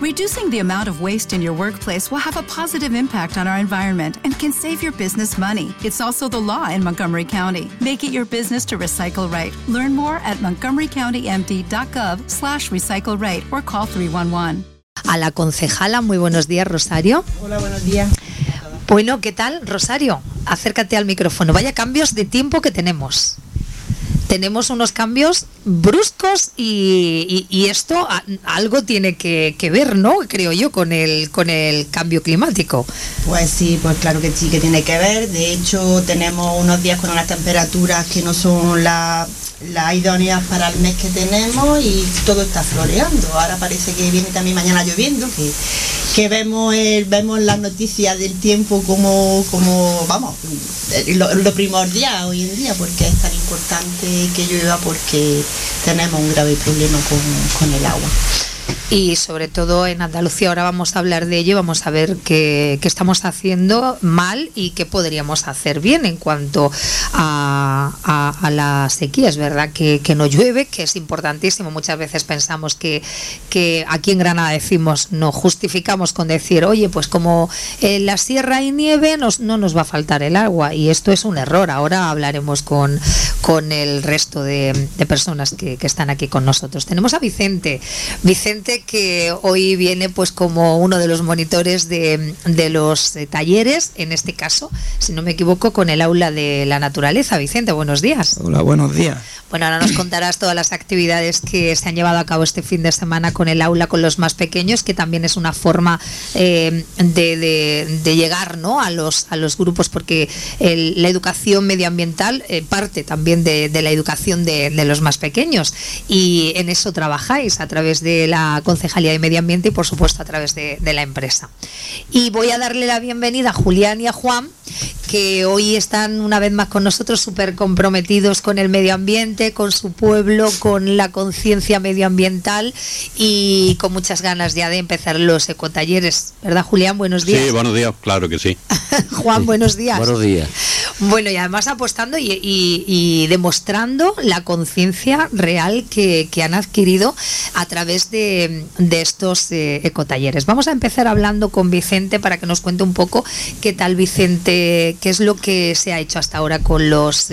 Reducing the amount of waste in your workplace will have a positive impact on our environment and can save your business money. It's also the law in Montgomery County. Make it your business to recycle right. Learn more at MontgomeryCountyMD.gov/recycleright or call 311. A la concejala, muy buenos días, Rosario. Hola, buenos días. Bueno, ¿qué tal, Rosario? Acércate al micrófono. Vaya cambios de tiempo que tenemos. Tenemos unos cambios bruscos y esto algo tiene que ver, ¿no? Creo yo, con el cambio climático. Pues sí, pues claro que sí que tiene que ver. De hecho, tenemos unos días con unas temperaturas que no son las idóneas para el mes que tenemos y todo está floreando. Ahora parece que viene también mañana lloviendo, que vemos las noticias del tiempo como vamos, lo primordial hoy en día, porque es tan importante que llueva, porque tenemos un grave problema con el agua. Y sobre todo en Andalucía, ahora vamos a hablar de ello, vamos a ver qué estamos haciendo mal y qué podríamos hacer bien en cuanto a la sequía. Es verdad que no llueve, que es importantísimo. Muchas veces pensamos que aquí en Granada decimos, no justificamos con decir, oye, pues como en la sierra hay nieve, no nos va a faltar el agua, y esto es un error. Ahora hablaremos con el resto de personas que están aquí con nosotros. Tenemos a Vicente, que hoy viene pues como uno de los monitores de los talleres, en este caso, si no me equivoco, con el aula de la naturaleza. Vicente, buenos días. Hola, buenos días. Bueno, ahora nos contarás todas las actividades que se han llevado a cabo este fin de semana con el aula, con los más pequeños, que también es una forma de llegar, ¿no?, a los grupos, porque la educación medioambiental parte también de la educación de los más pequeños, y en eso trabajáis a través de la Concejalía de Medio Ambiente y por supuesto a través de la empresa. Y voy a darle la bienvenida a Julián y a Juan, que hoy están una vez más con nosotros, súper comprometidos con el medio ambiente, con su pueblo, con la conciencia medioambiental y con muchas ganas ya de empezar los ecotalleres, ¿verdad, Julián? Buenos días. Sí, buenos días, claro que sí. Juan, buenos días. Buenos días. Bueno, y además apostando y demostrando la conciencia real que han adquirido a través de estos ecotalleres. Vamos a empezar hablando con Vicente para que nos cuente un poco qué tal, Vicente, qué es lo que se ha hecho hasta ahora con los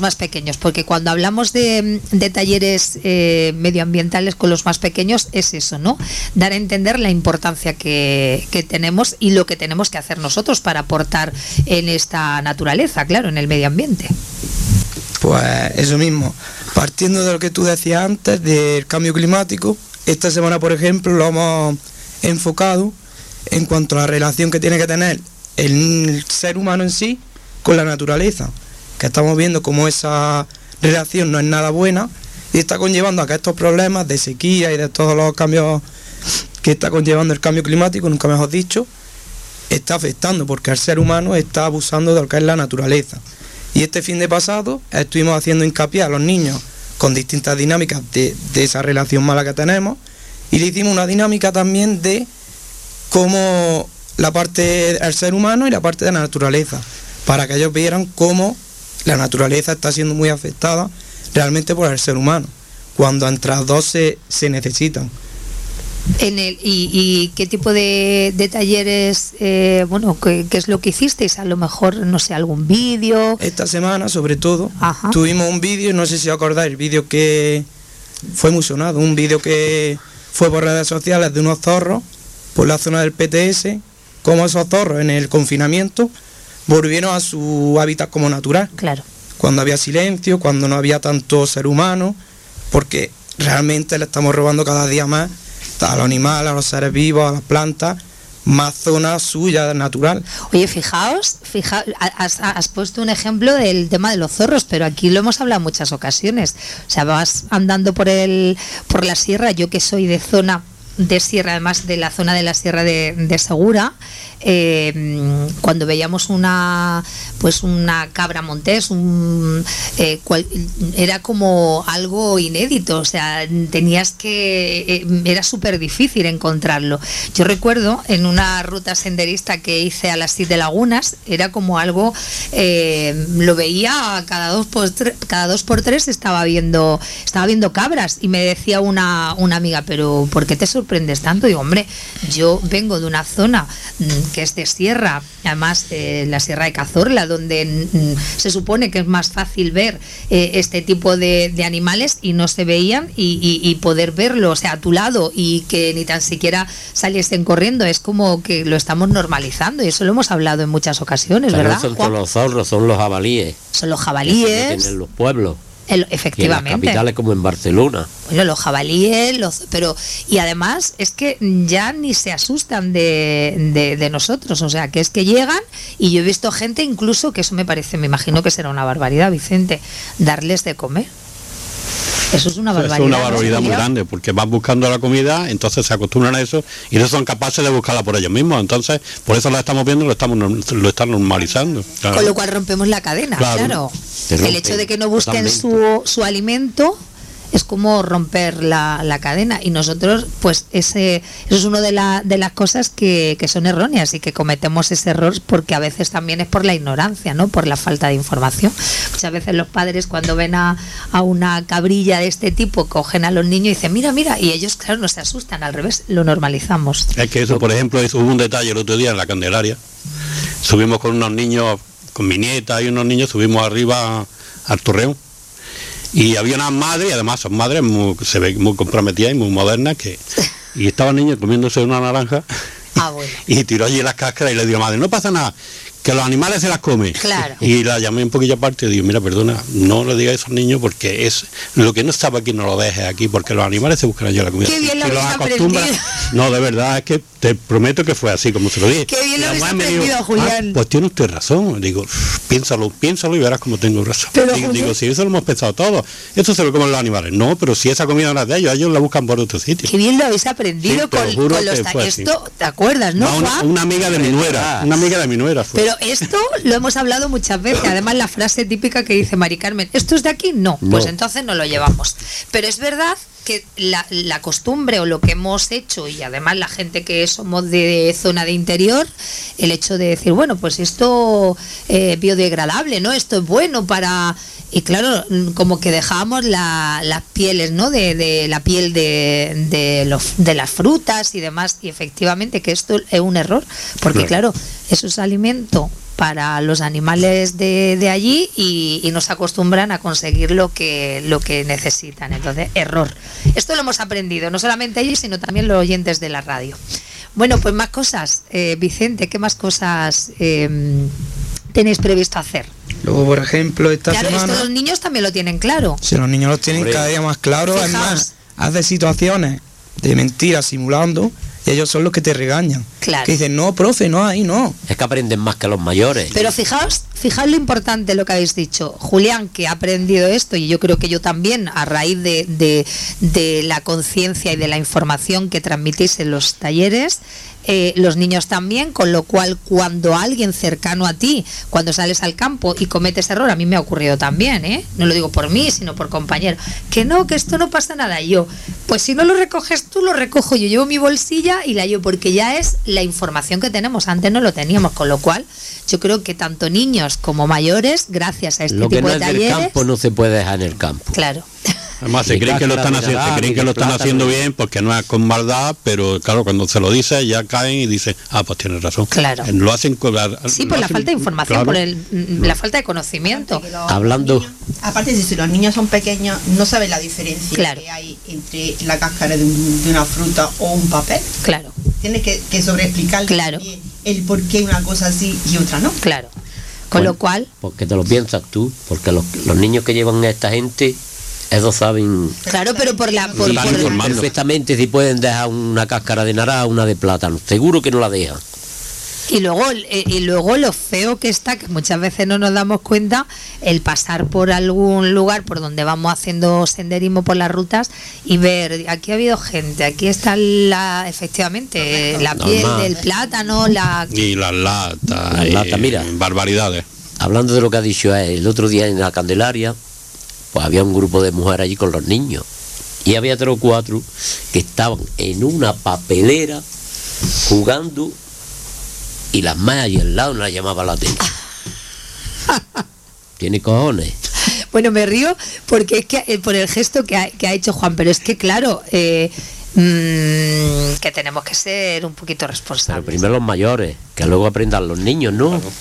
más pequeños, porque cuando hablamos de talleres medioambientales con los más pequeños es eso, ¿no? Dar a entender la importancia que tenemos y lo que tenemos que hacer nosotros para aportar en esta naturaleza, claro, en el medio ambiente. Pues eso mismo, partiendo de lo que tú decías antes del cambio climático, esta semana, por ejemplo, lo hemos enfocado en cuanto a la relación que tiene que tener el ser humano en sí con la naturaleza, que estamos viendo cómo esa relación no es nada buena y está conllevando a que estos problemas de sequía y de todos los cambios que está conllevando el cambio climático, nunca mejor dicho, está afectando, porque el ser humano está abusando de lo que es la naturaleza. Y este fin de pasado estuvimos haciendo hincapié a los niños con distintas dinámicas de esa relación mala que tenemos, y le hicimos una dinámica también de cómo la parte del ser humano y la parte de la naturaleza, para que ellos vieran cómo la naturaleza está siendo muy afectada realmente por el ser humano, cuando entre las dos se necesitan. ¿Y qué tipo de talleres, qué es lo que hicisteis? A lo mejor, no sé, algún vídeo. Esta semana, sobre todo, ajá, tuvimos un vídeo, no sé si os acordáis, el vídeo que fue muy sonado, un vídeo que fue por redes sociales de unos zorros por la zona del PTS, como esos zorros en el confinamiento volvieron a su hábitat como natural. Claro. Cuando había silencio, cuando no había tanto ser humano, porque realmente le estamos robando cada día más a los animales, a los seres vivos, a las plantas, más zona suya natural. Oye, fijaos has puesto un ejemplo del tema de los zorros, pero aquí lo hemos hablado en muchas ocasiones. O sea, vas andando por la sierra, yo que soy de zona de sierra, además de la zona de la Sierra de Segura, cuando veíamos una cabra montés, era como algo inédito, o sea, era súper difícil encontrarlo. Yo recuerdo en una ruta senderista que hice a las 7 lagunas, era como algo, lo veía cada dos por tres estaba viendo cabras, y me decía una amiga, pero ¿por qué te sorprendes? sorprendes tanto? Digo, hombre, yo vengo de una zona que es de sierra, además la Sierra de Cazorla, donde se supone que es más fácil ver este tipo de animales, y no se veían, y poder verlo, o sea, a tu lado, y que ni tan siquiera saliesen corriendo. Es como que lo estamos normalizando, y eso lo hemos hablado en muchas ocasiones, pero ¿verdad? No son todos los zorros, son los jabalíes. Son los jabalíes. Eso tienen los pueblos. Efectivamente. Y en las capitales como en Barcelona. Bueno, los jabalíes, pero y además es que ya ni se asustan de nosotros, o sea, que es que llegan, y yo he visto gente incluso, que eso me parece, me imagino que será una barbaridad, Vicente, darles de comer. Eso es una barbaridad. Es una barbaridad muy grande, porque van buscando la comida, entonces se acostumbran a eso y no son capaces de buscarla por ellos mismos. Entonces, por eso la estamos viendo, lo están normalizando. Claro. Con lo cual rompemos la cadena, claro. El hecho de que no busquen su alimento es como romper la cadena, y nosotros, pues eso es uno de las cosas que son erróneas y que cometemos ese error, porque a veces también es por la ignorancia, ¿no? Por la falta de información. Muchas veces los padres, cuando ven a una cabrilla de este tipo, cogen a los niños y dicen, mira, mira, y ellos, claro, no se asustan, al revés, lo normalizamos. Es que eso, por ejemplo, hubo un detalle el otro día en la Candelaria. Subimos con unos niños, con mi nieta y unos niños, subimos arriba al torreón. Y había unas madres, y además son madres se ve muy comprometidas y muy modernas, y estaban niños comiéndose una naranja. Ah, bueno. Y tiró allí las cáscaras, y le digo, madre, no pasa nada, que los animales se las comen. Claro. Y la llamé un poquillo aparte y digo, mira, perdona, no le digas a esos niños, porque es lo que no estaba aquí, no lo dejes aquí, porque los animales se buscan allí la comida. Qué bien lo habéis aprendido. No, de verdad, es que te prometo que fue así, como se lo dije. Qué bien lo habéis aprendido, Julián. Ah, pues tiene usted razón. Digo, piénsalo y verás cómo tengo razón. Pero, digo, si eso lo hemos pensado todos, esto se lo comen los animales. No, pero si esa comida no es de ellos la buscan por otro sitio. Qué bien lo habéis aprendido, sí, con los esto, ¿te acuerdas, no, Juan? Una amiga de mi nuera, fue. Pero esto lo hemos hablado muchas veces. Además, la frase típica que dice Mari Carmen, ¿esto es de aquí? No. Pues entonces no lo llevamos. Pero es verdad que la costumbre, o lo que hemos hecho, y además la gente que somos de zona de interior, el hecho de decir, bueno, pues esto biodegradable, ¿no? Esto es bueno para... Y claro, como que dejamos las pieles, ¿no? De la piel de las frutas y demás. Y efectivamente que esto es un error, porque claro, eso es alimento para los animales de allí, y nos acostumbran a conseguir lo que necesitan. Entonces, error. Esto lo hemos aprendido, no solamente ellos, sino también los oyentes de la radio. Bueno, pues más cosas. Vicente, ¿qué más cosas tenéis previsto hacer? Luego, por ejemplo, esta semana... Esto los niños también lo tienen claro. Si los niños lo tienen cada día más claro. Fijaos. Además, haces situaciones de mentiras simulando, y ellos son los que te regañan. Claro. Que dicen, no, profe, no, ahí no. Es que aprenden más que los mayores. Pero fijaos lo importante, lo que habéis dicho. Julián, que ha aprendido esto, y yo creo que yo también, a raíz de la conciencia y de la información que transmitís en los talleres, los niños también, con lo cual cuando alguien cercano a ti, cuando sales al campo y cometes error, a mí me ha ocurrido también, no lo digo por mí, sino por compañeros, que esto no pasa nada. Y yo, pues si no lo recoges tú, lo recojo yo, llevo mi bolsilla y la llevo, porque ya es la información que tenemos, antes no lo teníamos, con lo cual yo creo que tanto niños como mayores, gracias a este tipo de talleres... Lo que no es del campo no se puede dejar en el campo. Claro. Además, se creen que lo están haciendo, bien, porque no es con maldad, pero claro, cuando se lo dice, ya caen y dicen, ah, pues tienes razón. Claro. Lo hacen con la falta de información, claro, por la falta de conocimiento. Aparte de si los niños son pequeños, no saben la diferencia que hay entre la cáscara de una fruta o un papel. Claro. Tienes que sobreexplicar el por qué una cosa así y otra no. Claro. Con lo cual... Porque te lo piensas tú, porque los niños que llevan a esta gente... Ellos saben pero perfectamente si pueden dejar una cáscara de naranja, una de plátano, seguro que no la dejan. Y luego lo feo que está, que muchas veces no nos damos cuenta, el pasar por algún lugar por donde vamos haciendo senderismo por las rutas y ver, aquí ha habido gente, aquí está la piel del plátano, y las latas, mira, barbaridades. Hablando de lo que ha dicho el otro día en la Candelaria, pues había un grupo de mujeres allí con los niños, y había 3 o 4 que estaban en una papelera jugando, y las más allí al lado no las llamaba la atención. Tiene cojones. Bueno, me río porque es que por el gesto que ha hecho Juan, pero es que claro, que tenemos que ser un poquito responsables. Pero primero los mayores, que luego aprendan los niños, ¿no? Claro.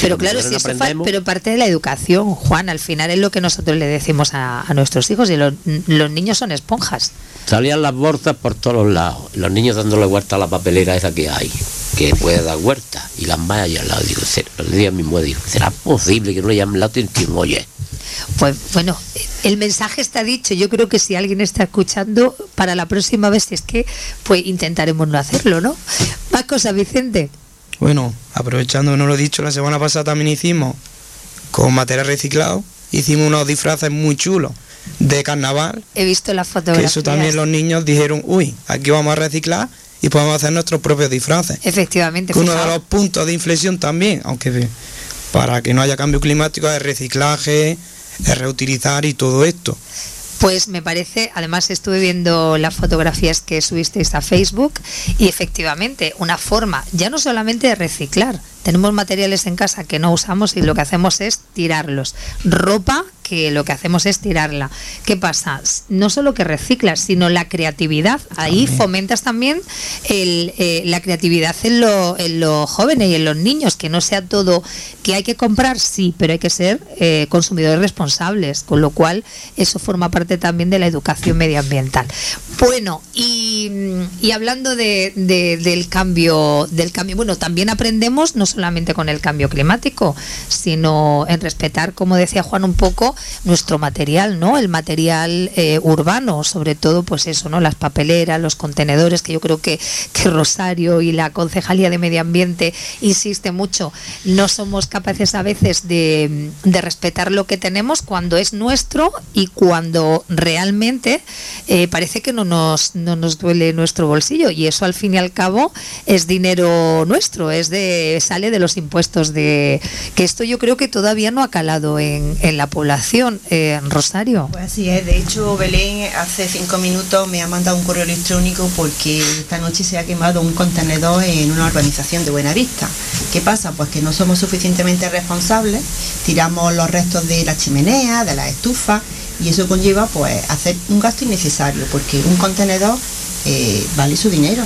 Pero claro, si eso pero parte de la educación, Juan, al final es lo que nosotros le decimos a nuestros hijos, y los niños son esponjas. Salían las bolsas por todos los lados, los niños dándole vuelta a la papelera esa que hay, que puede dar vuelta, y las más allá al lado. Digo, el día mismo digo, ¿será posible que no le llamen la atención? Oye, pues bueno, el mensaje está dicho. Yo creo que si alguien está escuchando, para la próxima vez, si es que, pues intentaremos no hacerlo, ¿no? Más cosas, Vicente. Bueno, aprovechando, no lo he dicho, la semana pasada también hicimos, con material reciclado, hicimos unos disfraces muy chulos de carnaval. He visto las fotografías. Eso también los niños dijeron, uy, aquí vamos a reciclar y podemos hacer nuestros propios disfraces. Efectivamente. Uno de los puntos de inflexión también, aunque para que no haya cambio climático, es reciclaje, es reutilizar y todo esto. Pues me parece, además estuve viendo las fotografías que subisteis a Facebook y efectivamente una forma ya no solamente de reciclar, tenemos materiales en casa que no usamos y lo que hacemos es tirarlos, ropa que lo que hacemos es tirarla. ¿Qué pasa? No solo que reciclas, sino la creatividad, ahí también fomentas también la creatividad en los jóvenes y en los niños, que no sea todo que hay que comprar, sí, pero hay que ser consumidores responsables, con lo cual eso forma parte también de la educación medioambiental. Bueno, y hablando del cambio, bueno, también aprendemos no solamente con el cambio climático, sino en respetar, como decía Juan, un poco nuestro material, ¿no? El material urbano, sobre todo, pues eso, ¿no? Las papeleras, los contenedores, que yo creo que Rosario y la Concejalía de Medio Ambiente insiste mucho. No somos capaces a veces de respetar lo que tenemos cuando es nuestro y cuando realmente parece que no nos duele nuestro bolsillo, y eso al fin y al cabo es dinero nuestro, sale de los impuestos, que esto yo creo que todavía no ha calado en la población. Rosario. Pues así es, de hecho Belén hace 5 minutos me ha mandado un correo electrónico porque esta noche se ha quemado un contenedor en una urbanización de Buenavista. ¿Qué pasa? Pues que no somos suficientemente responsables, tiramos los restos de la chimenea, de las estufas, y eso conlleva pues hacer un gasto innecesario, porque un contenedor vale su dinero.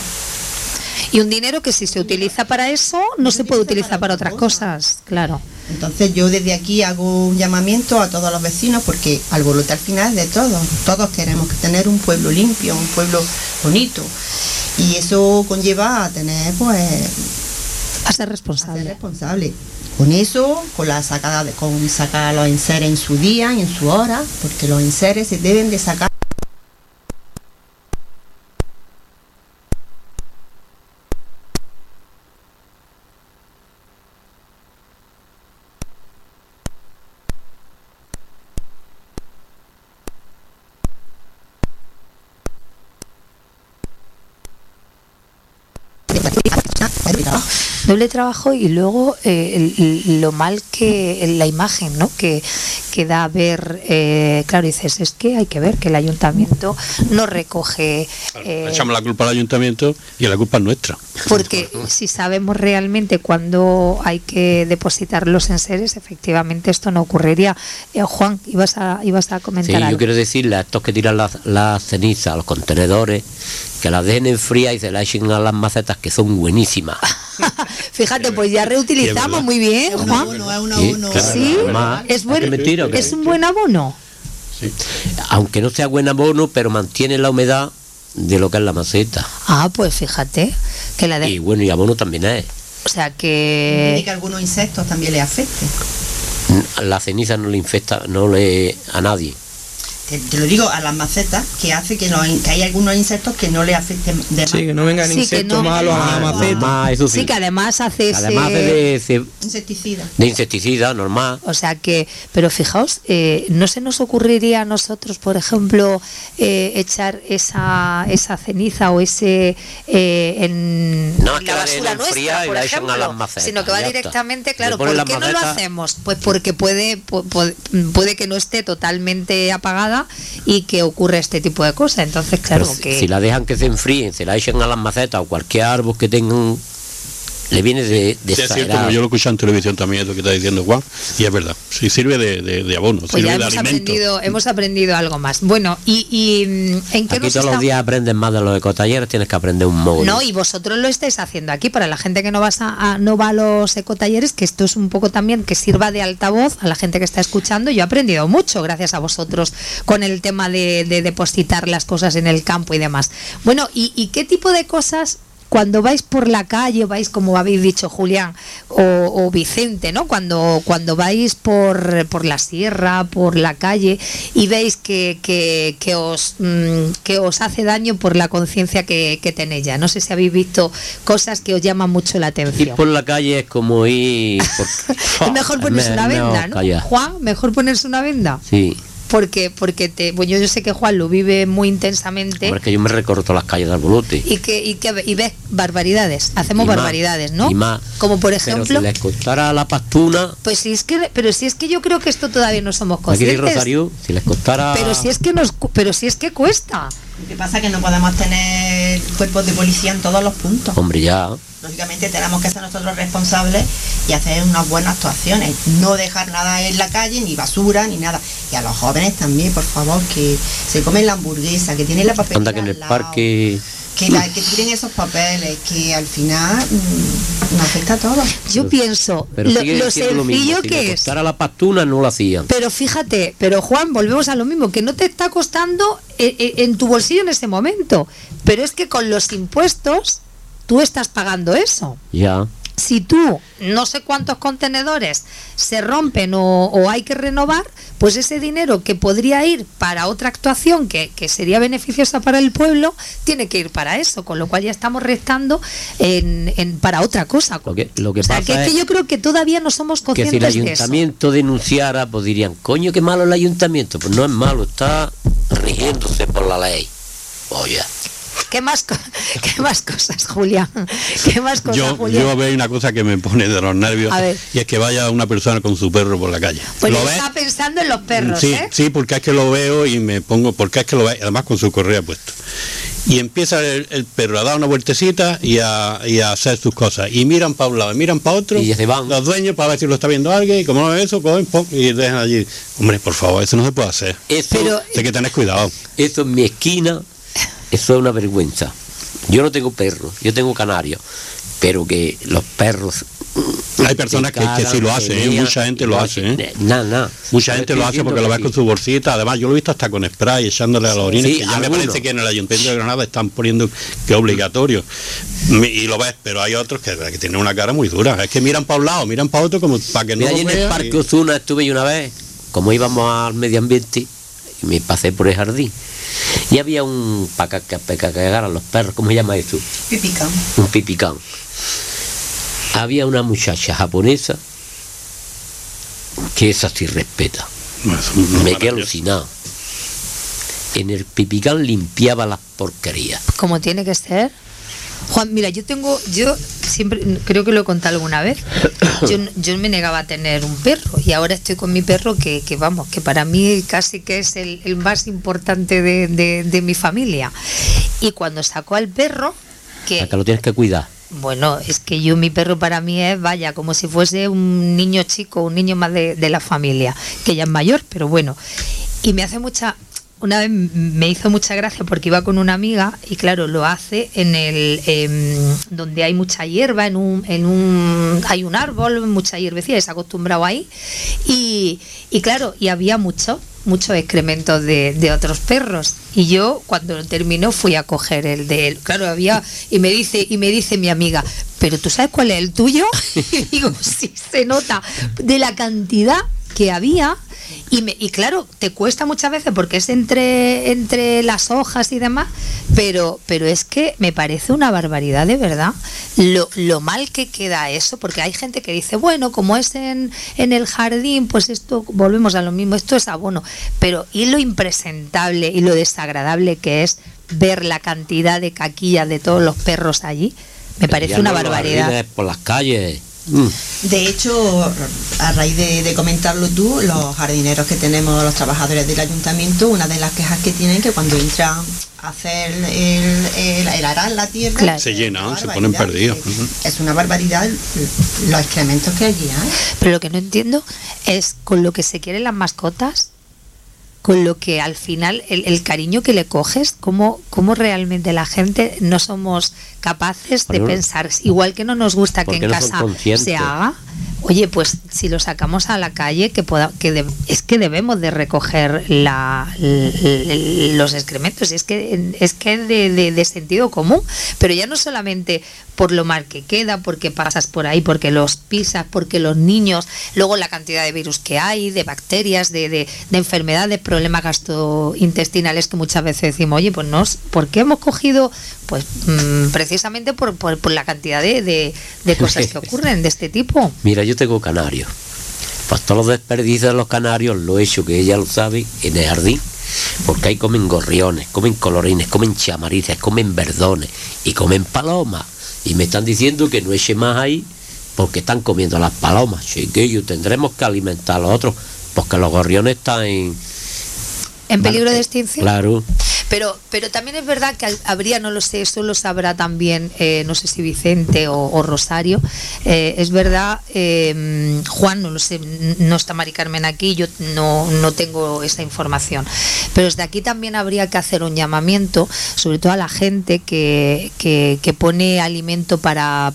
Y un dinero que si se utiliza para eso, no se puede utilizar para otras cosas, claro. Entonces yo desde aquí hago un llamamiento a todos los vecinos, porque Albolote al final de todos, todos queremos tener un pueblo limpio, un pueblo bonito, y eso conlleva a tener, pues, a ser responsable. Con eso, con la sacada, con sacar los enseres en su día y en su hora, porque los enseres se deben de sacar. Doble trabajo, y luego lo mal que la imagen, ¿no? que da a ver, claro, dices, es que hay que ver que el ayuntamiento no recoge. Echamos la culpa al ayuntamiento y la culpa es nuestra. Porque si sabemos realmente cuándo hay que depositar los enseres, efectivamente esto no ocurriría. Juan, ibas a comentar. Sí, algo. Yo quiero decirle a estos que tiran las cenizas, los contenedores, que las dejen en fría y se las echen a las macetas, que son buenísimas. Fíjate, pues ya reutilizamos muy bien, Juan. Es un abono. Claro, sí, es un buen abono. Sí. Aunque no sea buen abono, pero mantiene la humedad de lo que es la maceta. Ah, pues fíjate que la de. Y bueno, y abono también es. O sea que. Y que algunos insectos también le afecten. La ceniza no le infecta, no le a nadie. Te lo digo, a las macetas, que hace que hay algunos insectos que no le afecten de sí, que no vengan insectos malos a la maceta. Eso sí, que además insecticida. De insecticida, normal. O sea que, pero fijaos, no se nos ocurriría a nosotros, por ejemplo, echar esa ceniza o ese en la basura nuestra, por ejemplo, sino que va directamente, claro, ¿por qué no lo hacemos? Pues porque puede que no esté totalmente apagada y que ocurre este tipo de cosas. Entonces, claro, si la dejan que se enfríen, se la echen a las macetas o cualquier árbol que tengan le viene de sí, es cierto, como yo lo escuché en televisión también, lo que está diciendo Juan, y es verdad, sí sirve de abono, pues sirve ya de alimento. Hemos aprendido algo más. Bueno, y ¿en qué aquí todos los días aprendes más de los ecotalleres, tienes que aprender un modo. No, y vosotros lo estáis haciendo aquí, para la gente que no va a los ecotalleres, que esto es un poco también que sirva de altavoz a la gente que está escuchando. Yo he aprendido mucho gracias a vosotros con el tema de depositar las cosas en el campo y demás. Bueno, ¿y qué tipo de cosas cuando vais por la calle, vais como habéis dicho Julián o Vicente, ¿no? Cuando vais por la sierra, por la calle y veis que os hace daño por la conciencia que tenéis ya? No sé si habéis visto cosas que os llaman mucho la atención. Ir por la calle es como ir... Es mejor ponerse una venda, ¿no? Calla. Juan, mejor ponerse una venda. Sí. Porque bueno, yo sé que Juan lo vive muy intensamente. Porque yo me recorto las calles de Albolote. Y ves barbaridades, hacemos barbaridades, ¿no? Y más. Como por ejemplo. Pero si les costara la pastuna. Pues si es que, pero si es que yo creo que esto todavía no somos conscientes. Aquí Rosario, si les costara. Pero si es que cuesta. Lo que pasa es que no podemos tener cuerpos de policía en todos los puntos. Hombre, ya. Lógicamente tenemos que ser nosotros responsables y hacer unas buenas actuaciones. No dejar nada en la calle, ni basura, ni nada. Y a los jóvenes también, por favor, que se comen la hamburguesa, que tienen la papelera. Anda que en el parque... Que tiren esos papeles, que al final nos afecta a todos. Yo pienso, lo sencillo que es. Si a la pastuna no lo hacían. Pero fíjate, pero Juan, volvemos a lo mismo, que no te está costando en tu bolsillo en ese momento. Pero es que con los impuestos tú estás pagando eso. Ya. Si tú, no sé cuántos contenedores se rompen o hay que renovar, pues ese dinero que podría ir para otra actuación que sería beneficiosa para el pueblo, tiene que ir para eso, con lo cual ya estamos restando para otra cosa. Lo que pasa es que yo creo que todavía no somos conscientes de eso. Que si el ayuntamiento denunciara, pues dirían, coño, qué malo el ayuntamiento. Pues no es malo, está rigiéndose por la ley. Oye. ¿Qué más cosas, Julián? ¿Qué más cosas, Julián? Yo veo una cosa que me pone de los nervios, y es que vaya una persona con su perro por la calle. Pues ¿lo está ves? Pensando en los perros, sí, ¿eh? Sí, porque es que lo veo y me pongo... Porque es que lo veo, además con su correa puesto. Y empieza el perro a dar una vueltecita y a hacer sus cosas. Y miran para un lado, y miran para otro, y se van los dueños para ver si lo está viendo alguien, y como no ve eso, cogen y dejan allí. Hombre, por favor, eso no se puede hacer. Eso hay que tener cuidado. Eso en mi esquina... Eso es una vergüenza. Yo no tengo perros, yo tengo canarios, pero que los perros... Hay personas que sí lo hacen, mucha gente lo hace. Mucha gente lo hace porque lo ves con su bolsita. Además, yo lo he visto hasta con spray, echándole a los orines, que ya me parece que en el Ayuntamiento de Granada están poniendo que es obligatorio. Y lo ves, pero hay otros que tienen una cara muy dura. Es que miran para un lado, miran para otro, como para que no lo vean. En el Parque Ozuna estuve yo una vez, como íbamos al medio ambiente, y me pasé por el jardín. Y había un... para que cagaran los perros, ¿cómo se llama eso? Pipicán. Un pipicán. Había una muchacha japonesa que esa sí respeta. Me quedé alucinado. En el pipicán limpiaba las porquerías. Como tiene que ser. Juan, mira, yo siempre, creo que lo he contado alguna vez, yo me negaba a tener un perro y ahora estoy con mi perro que para mí casi que es el más importante de mi familia. Y cuando sacó al perro... que lo tienes que cuidar. Bueno, es que mi perro para mí es, vaya, como si fuese un niño chico, un niño más de la familia, que ya es mayor, pero bueno. Y me hace mucha... Una vez me hizo mucha gracia porque iba con una amiga y claro, lo hace en donde hay mucha hierba, hay un árbol, mucha hierbecilla, se ha acostumbrado ahí y claro, y había muchos excrementos de otros perros. Y yo cuando terminó fui a coger el de él. Claro, había, y me dice mi amiga, ¿pero tú sabes cuál es el tuyo? Y digo, sí, se nota de la cantidad que había. Y claro, te cuesta muchas veces porque es entre las hojas y demás, pero es que me parece una barbaridad, de verdad, lo mal que queda eso, porque hay gente que dice, bueno, como es en el jardín, pues esto, volvemos a lo mismo, esto es abono, pero y lo impresentable y lo desagradable que es ver la cantidad de caquillas de todos los perros allí, me parece una barbaridad. Por las calles. De hecho, a raíz de comentarlo tú, los jardineros que tenemos, los trabajadores del ayuntamiento, una de las quejas que tienen es que cuando entran a hacer el arar la tierra, claro, se llena, se ponen perdidos. Es una barbaridad los excrementos que allí hay. Pero lo que no entiendo es con lo que se quieren las mascotas, con lo que al final el cariño que le coges, cómo realmente la gente no somos capaces de pensar, igual que no nos gusta que en casa se haga, oye, pues si lo sacamos a la calle, es que debemos de recoger los excrementos, es que de sentido común, pero ya no solamente por lo mal que queda, porque pasas por ahí, porque los pisas, porque los niños, luego la cantidad de virus que hay, de bacterias, de enfermedades, problemas gastrointestinales que muchas veces decimos, oye, pues no, ¿por qué hemos cogido? Pues precisamente por la cantidad de cosas que ocurren de este tipo. Mira, yo tengo canarios, pues todos los desperdicios de los canarios lo he hecho, que ella lo sabe, en el jardín. Porque ahí comen gorriones, comen colorines, comen chamarices, comen verdones y comen palomas. Y me están diciendo que no eche más ahí porque están comiendo las palomas. Chiquillos, tendremos que alimentar a los otros porque los gorriones están en peligro de extinción. Claro. Pero también es verdad que habría, no lo sé, eso lo sabrá también, no sé si Vicente o Rosario, es verdad, Juan, no lo sé, no está Mari Carmen aquí, yo no tengo esa información, pero desde aquí también habría que hacer un llamamiento, sobre todo a la gente que pone alimento para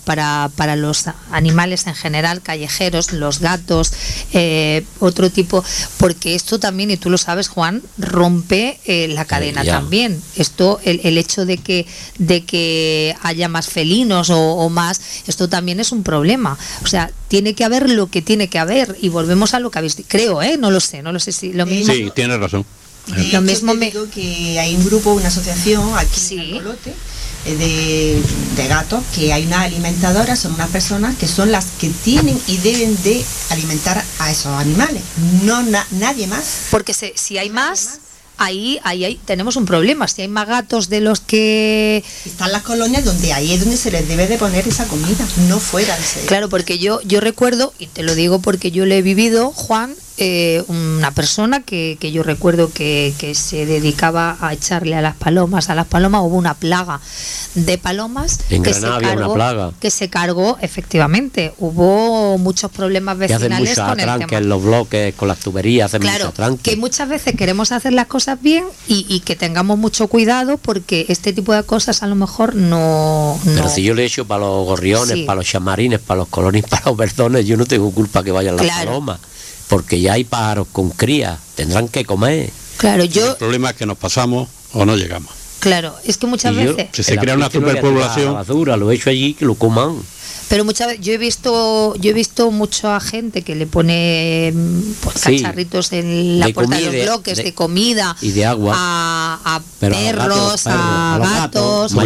los animales en general, callejeros, los gatos, otro tipo, porque esto también, y tú lo sabes, Juan, rompe la cadena ya. También esto, el hecho de que haya más felinos o más, esto también es un problema, o sea, tiene que haber lo que tiene que haber y volvemos a lo que habéis, creo, no lo sé si lo mismo. Sí, tienes razón. Lo mismo me digo que hay un grupo, una asociación aquí, sí, en Albolote, de gatos, que hay una alimentadora, son unas personas que son las que tienen y deben de alimentar a esos animales, no nadie más, porque si hay más, Ahí tenemos un problema. Si hay más gatos de los que... Están las colonias, donde ahí es donde se les debe de poner esa comida, no fuera de ser. Claro, porque yo recuerdo, y te lo digo porque yo lo he vivido, Juan, una persona que yo recuerdo que se dedicaba a echarle a las palomas, hubo una plaga de palomas en Granada, que se cargó, efectivamente, hubo muchos problemas vecinales con el tema. En los bloques, con las tuberías, hacen, claro, muchos atranques. Que muchas veces queremos hacer las cosas bien y que tengamos mucho cuidado, porque este tipo de cosas a lo mejor no. Pero si yo le echo para los gorriones, sí, para los chamarines, para los colorines, para los verdones, yo no tengo culpa que vayan las, claro, palomas. Porque ya hay pájaros con cría, tendrán que comer. Claro, el problema es que nos pasamos o no llegamos. Claro, es que muchas veces... Se crea una superpoblación. La basura, lo he hecho allí, que lo coman. Pero muchas veces, yo he visto mucha gente que le pone, pues, sí, cacharritos en la puerta de los bloques, de comida y de agua a perros, a gatos, a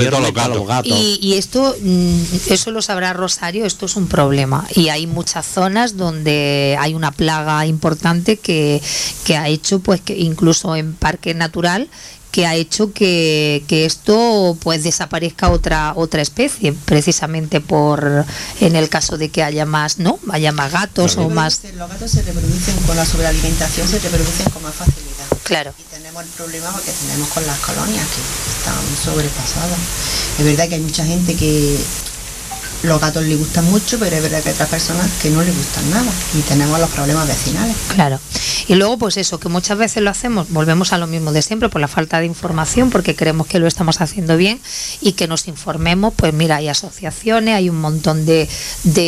los gatos. Y esto, eso lo sabrá Rosario, esto es un problema. Y hay muchas zonas donde hay una plaga importante que ha hecho, pues, que incluso en parque natural, que ha hecho que esto, pues, desaparezca otra especie, precisamente en el caso de que haya más, ¿no? Haya más gatos o más... Los gatos se reproducen con la sobrealimentación, se reproducen con más facilidad. Claro. Y tenemos el problema que tenemos con las colonias, que están sobrepasadas. Es verdad que hay mucha gente que los gatos les gustan mucho, pero es verdad que hay otras personas que no les gustan nada y tenemos los problemas vecinales. Claro. Y luego, pues eso, que muchas veces lo hacemos, volvemos a lo mismo de siempre, por la falta de información, porque creemos que lo estamos haciendo bien y que nos informemos. Pues mira, hay asociaciones, hay un montón de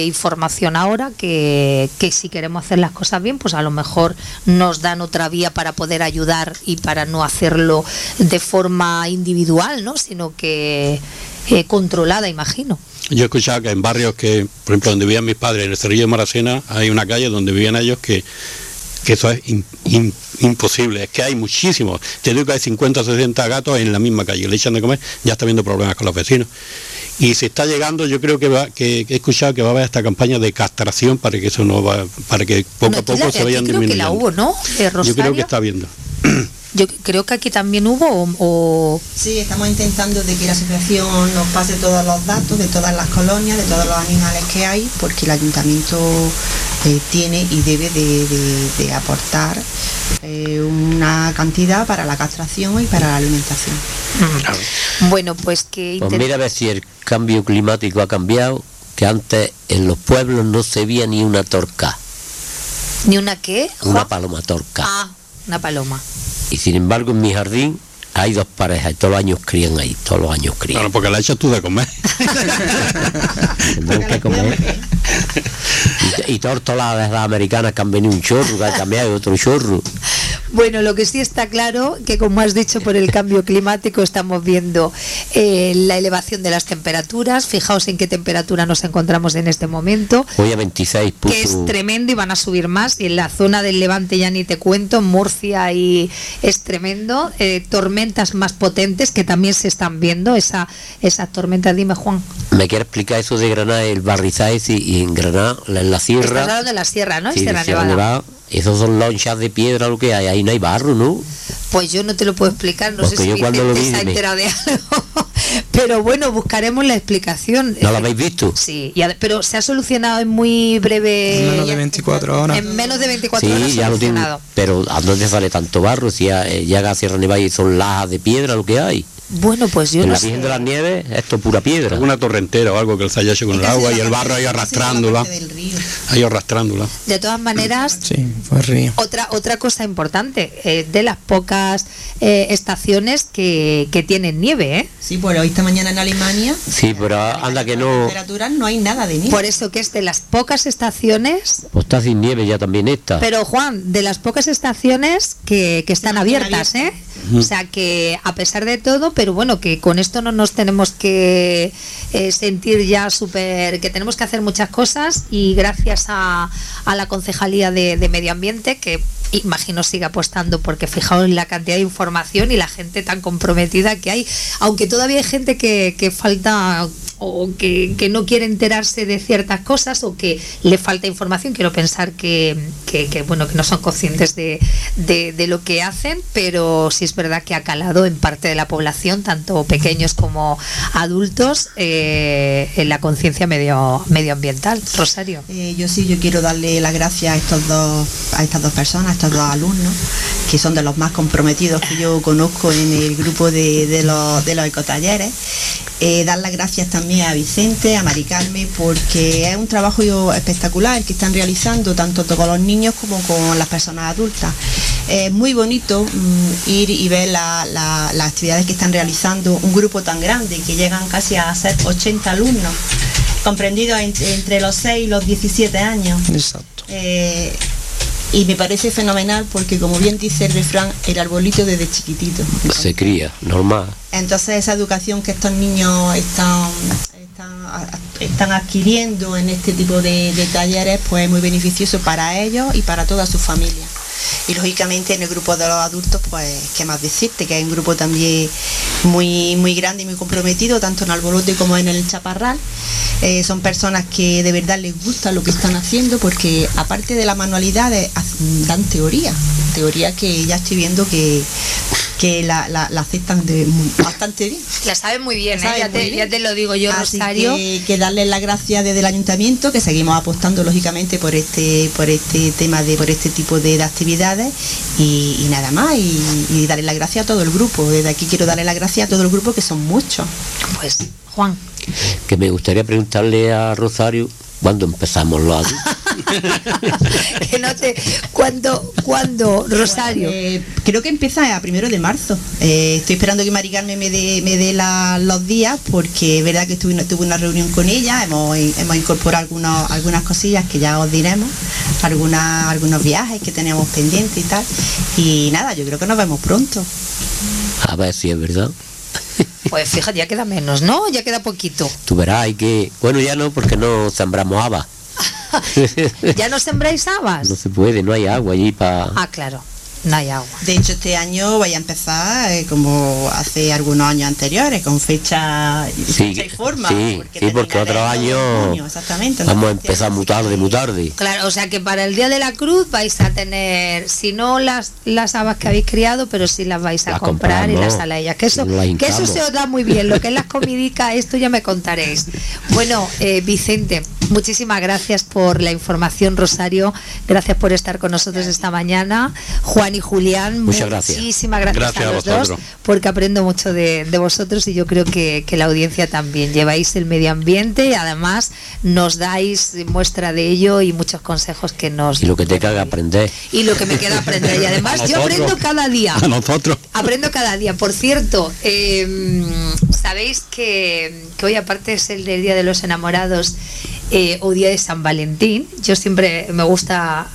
información ahora que si queremos hacer las cosas bien, pues a lo mejor nos dan otra vía para poder ayudar y para no hacerlo de forma individual, ¿no? Sino que controlada, imagino. Yo he escuchado que en barrios que, por ejemplo, donde vivían mis padres, en el Cerrillo de Maracena, hay una calle donde vivían ellos que eso es imposible, es que hay muchísimos, te digo que hay 50 o 60 gatos en la misma calle, que le echan de comer, ya está habiendo problemas con los vecinos. Y se está llegando, yo creo que he escuchado que va a haber esta campaña de castración para que eso no va, para que poco a poco se vayan disminuyendo. Yo creo que la hubo, ¿no? Yo creo que está habiendo. Yo creo que aquí también hubo o... Sí, estamos intentando de que la asociación nos pase todos los datos de todas las colonias, de todos los animales que hay, porque el ayuntamiento tiene y debe de aportar una cantidad para la castración y para la alimentación. Bueno, pues que... Pues mira a ver si el cambio climático ha cambiado, que antes en los pueblos no se veía ni una torca. ¿Ni una qué? Una paloma torca. Ah, una paloma. Y sin embargo en mi jardín hay dos parejas y todos los años crían ahí, todos los años crían. Claro, porque la echas tú de comer. Tendrán que comer. Y tórtolas de las americanas que han venido un chorro, que han cambiado otro chorro. Bueno, lo que sí está claro, que como has dicho, por el cambio climático estamos viendo la elevación de las temperaturas. Fijaos en qué temperatura nos encontramos en este momento. Hoy a 26 puntos. Que es tremendo y van a subir más. Y en la zona del Levante ya ni te cuento, Murcia y es tremendo. Tormentas más potentes que también se están viendo, esas tormentas. Dime, Juan. Me quiero explicar eso de Granada, el Barrizales y en Granada, en la sierra. Estás hablando de la sierra, ¿no? Sí, Sierra Nevada. Esos son lonchas de piedra lo que hay, ahí no hay barro, ¿no? Pues yo no te lo puedo explicar, no porque sé si Vicente se ha enterado de algo. Pero bueno, buscaremos la explicación. ¿No la habéis visto? Sí, pero se ha solucionado en muy breve... En menos de 24 horas. En menos de 24 horas ya lo tienen, pero ¿a dónde sale tanto barro? Si llega a Sierra Nevada y son lajas de piedra lo que hay. Bueno, pues yo en no la Virgen sé. De las Nieves, esto es pura piedra. Una torrentera o algo que se haya hecho con el agua y el barro ahí arrastrándola. Ahí arrastrándola. De todas maneras, sí, fue río. Otra cosa importante, de las pocas estaciones que tienen nieve, ¿eh? Sí, pues hoy esta mañana en Alemania. Sí, pero anda que no. Temperaturas no hay nada de nieve. Por eso que es de las pocas estaciones. Pues está sin nieve ya también esta. Pero Juan, de las pocas estaciones que están abiertas, ¿eh? O sea que a pesar de todo, pero bueno, que con esto no nos tenemos que sentir ya súper, que tenemos que hacer muchas cosas, y gracias a la Concejalía de Medio Ambiente, que imagino siga apostando, porque fijaos la cantidad de información y la gente tan comprometida que hay, aunque todavía hay gente que falta o que no quiere enterarse de ciertas cosas o que le falta información. Quiero pensar que bueno, que no son conscientes de lo que hacen, pero sí es verdad que ha calado en parte de la población, tanto pequeños como adultos, en la conciencia medioambiental. Rosario. Yo quiero darle las gracias a estas dos personas, a estos dos alumnos, que son de los más comprometidos que yo conozco en el grupo de los ecotalleres. Dar las gracias también a Vicente, a Mari Carmen, porque es un trabajo espectacular que están realizando tanto con los niños como con las personas adultas. Es muy bonito ir y ver las actividades que están realizando un grupo tan grande, que llegan casi a ser 80 alumnos, comprendidos entre los 6 y los 17 años. Exacto. Y me parece fenomenal, porque como bien dice el refrán, el arbolito desde chiquitito, ¿no? Se cría, normal. Entonces esa educación que estos niños están adquiriendo en este tipo de talleres, pues es muy beneficioso para ellos y para toda su familia. Y lógicamente en el grupo de los adultos, pues qué más decirte, que es un grupo también muy, muy grande y muy comprometido, tanto en Albolote como en el Chaparral. Son personas que de verdad les gusta lo que están haciendo, porque aparte de la manualidad dan teoría que ya estoy viendo que la aceptan bastante bien. La saben muy bien, ya te lo digo yo. Así, Rosario, que darles las gracias desde el ayuntamiento, que seguimos apostando lógicamente por este tema, por este tipo de actividades, y nada más, y darle las gracias a todo el grupo. Desde aquí quiero darle las gracias a todo el grupo, que son muchos. Pues, Juan, que me gustaría preguntarle a Rosario, ¿cuándo empezamos los adultos? Que no sé, ¿cuándo, Rosario? Bueno, creo que empieza a 1 de marzo. Estoy esperando que Mari Carmen me dé los días, porque es verdad que tuve una reunión con ella. Hemos incorporado algunas cosillas que ya os diremos, algunos viajes que teníamos pendientes y tal. Y nada, yo creo que nos vemos pronto. A ver si es verdad. Pues fíjate, ya queda menos, ¿no? Ya queda poquito. Tú verás, hay que... Bueno, ya no, porque no sembramos habas. ¿Ya no sembráis habas? No se puede, no hay agua allí para... Ah, claro. No hay agua. De hecho, este año vaya a empezar como hace algunos años anteriores, con fecha, fecha y forma. Sí, porque otros años vamos a empezar muy tarde. Claro, o sea que para el Día de la Cruz vais a tener, si no las habas que habéis criado, pero sí las vais a comprar y las alayas. Que eso se os da muy bien, lo que es las comidicas, esto ya me contaréis. Bueno, Vicente, muchísimas gracias por la información, Rosario. Gracias por estar con nosotros esta mañana. Juan y Julián, muchísimas gracias a los dos, porque aprendo mucho de vosotros, y yo creo que la audiencia también. Lleváis el medio ambiente y además nos dais muestra de ello y muchos consejos que nos... Y lo que te queda aprender. Y lo que me queda aprender. Y además yo aprendo cada día. A nosotros. Aprendo cada día. Por cierto, sabéis que hoy aparte es el del Día de los Enamorados, o Día de San Valentín. Yo siempre me gusta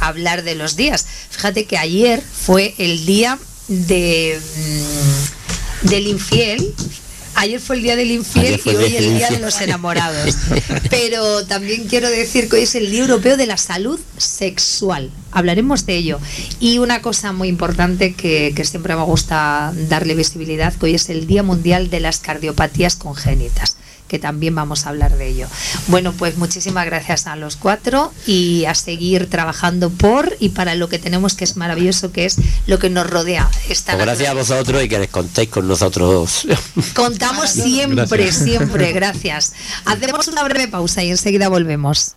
hablar de los días. Fíjate que ayer fue el día del infiel. Ayer fue el día del infiel y hoy el día de los enamorados. Pero también quiero decir que hoy es el Día Europeo de la Salud Sexual. Hablaremos de ello. Y una cosa muy importante que siempre me gusta darle visibilidad, que hoy es el Día Mundial de las Cardiopatías Congénitas, que también vamos a hablar de ello. Bueno, pues muchísimas gracias a los cuatro y a seguir trabajando por y para lo que tenemos, que es maravilloso, que es lo que nos rodea. Gracias a vosotros y que les contéis con nosotros. Contamos siempre, gracias. Hacemos una breve pausa y enseguida volvemos.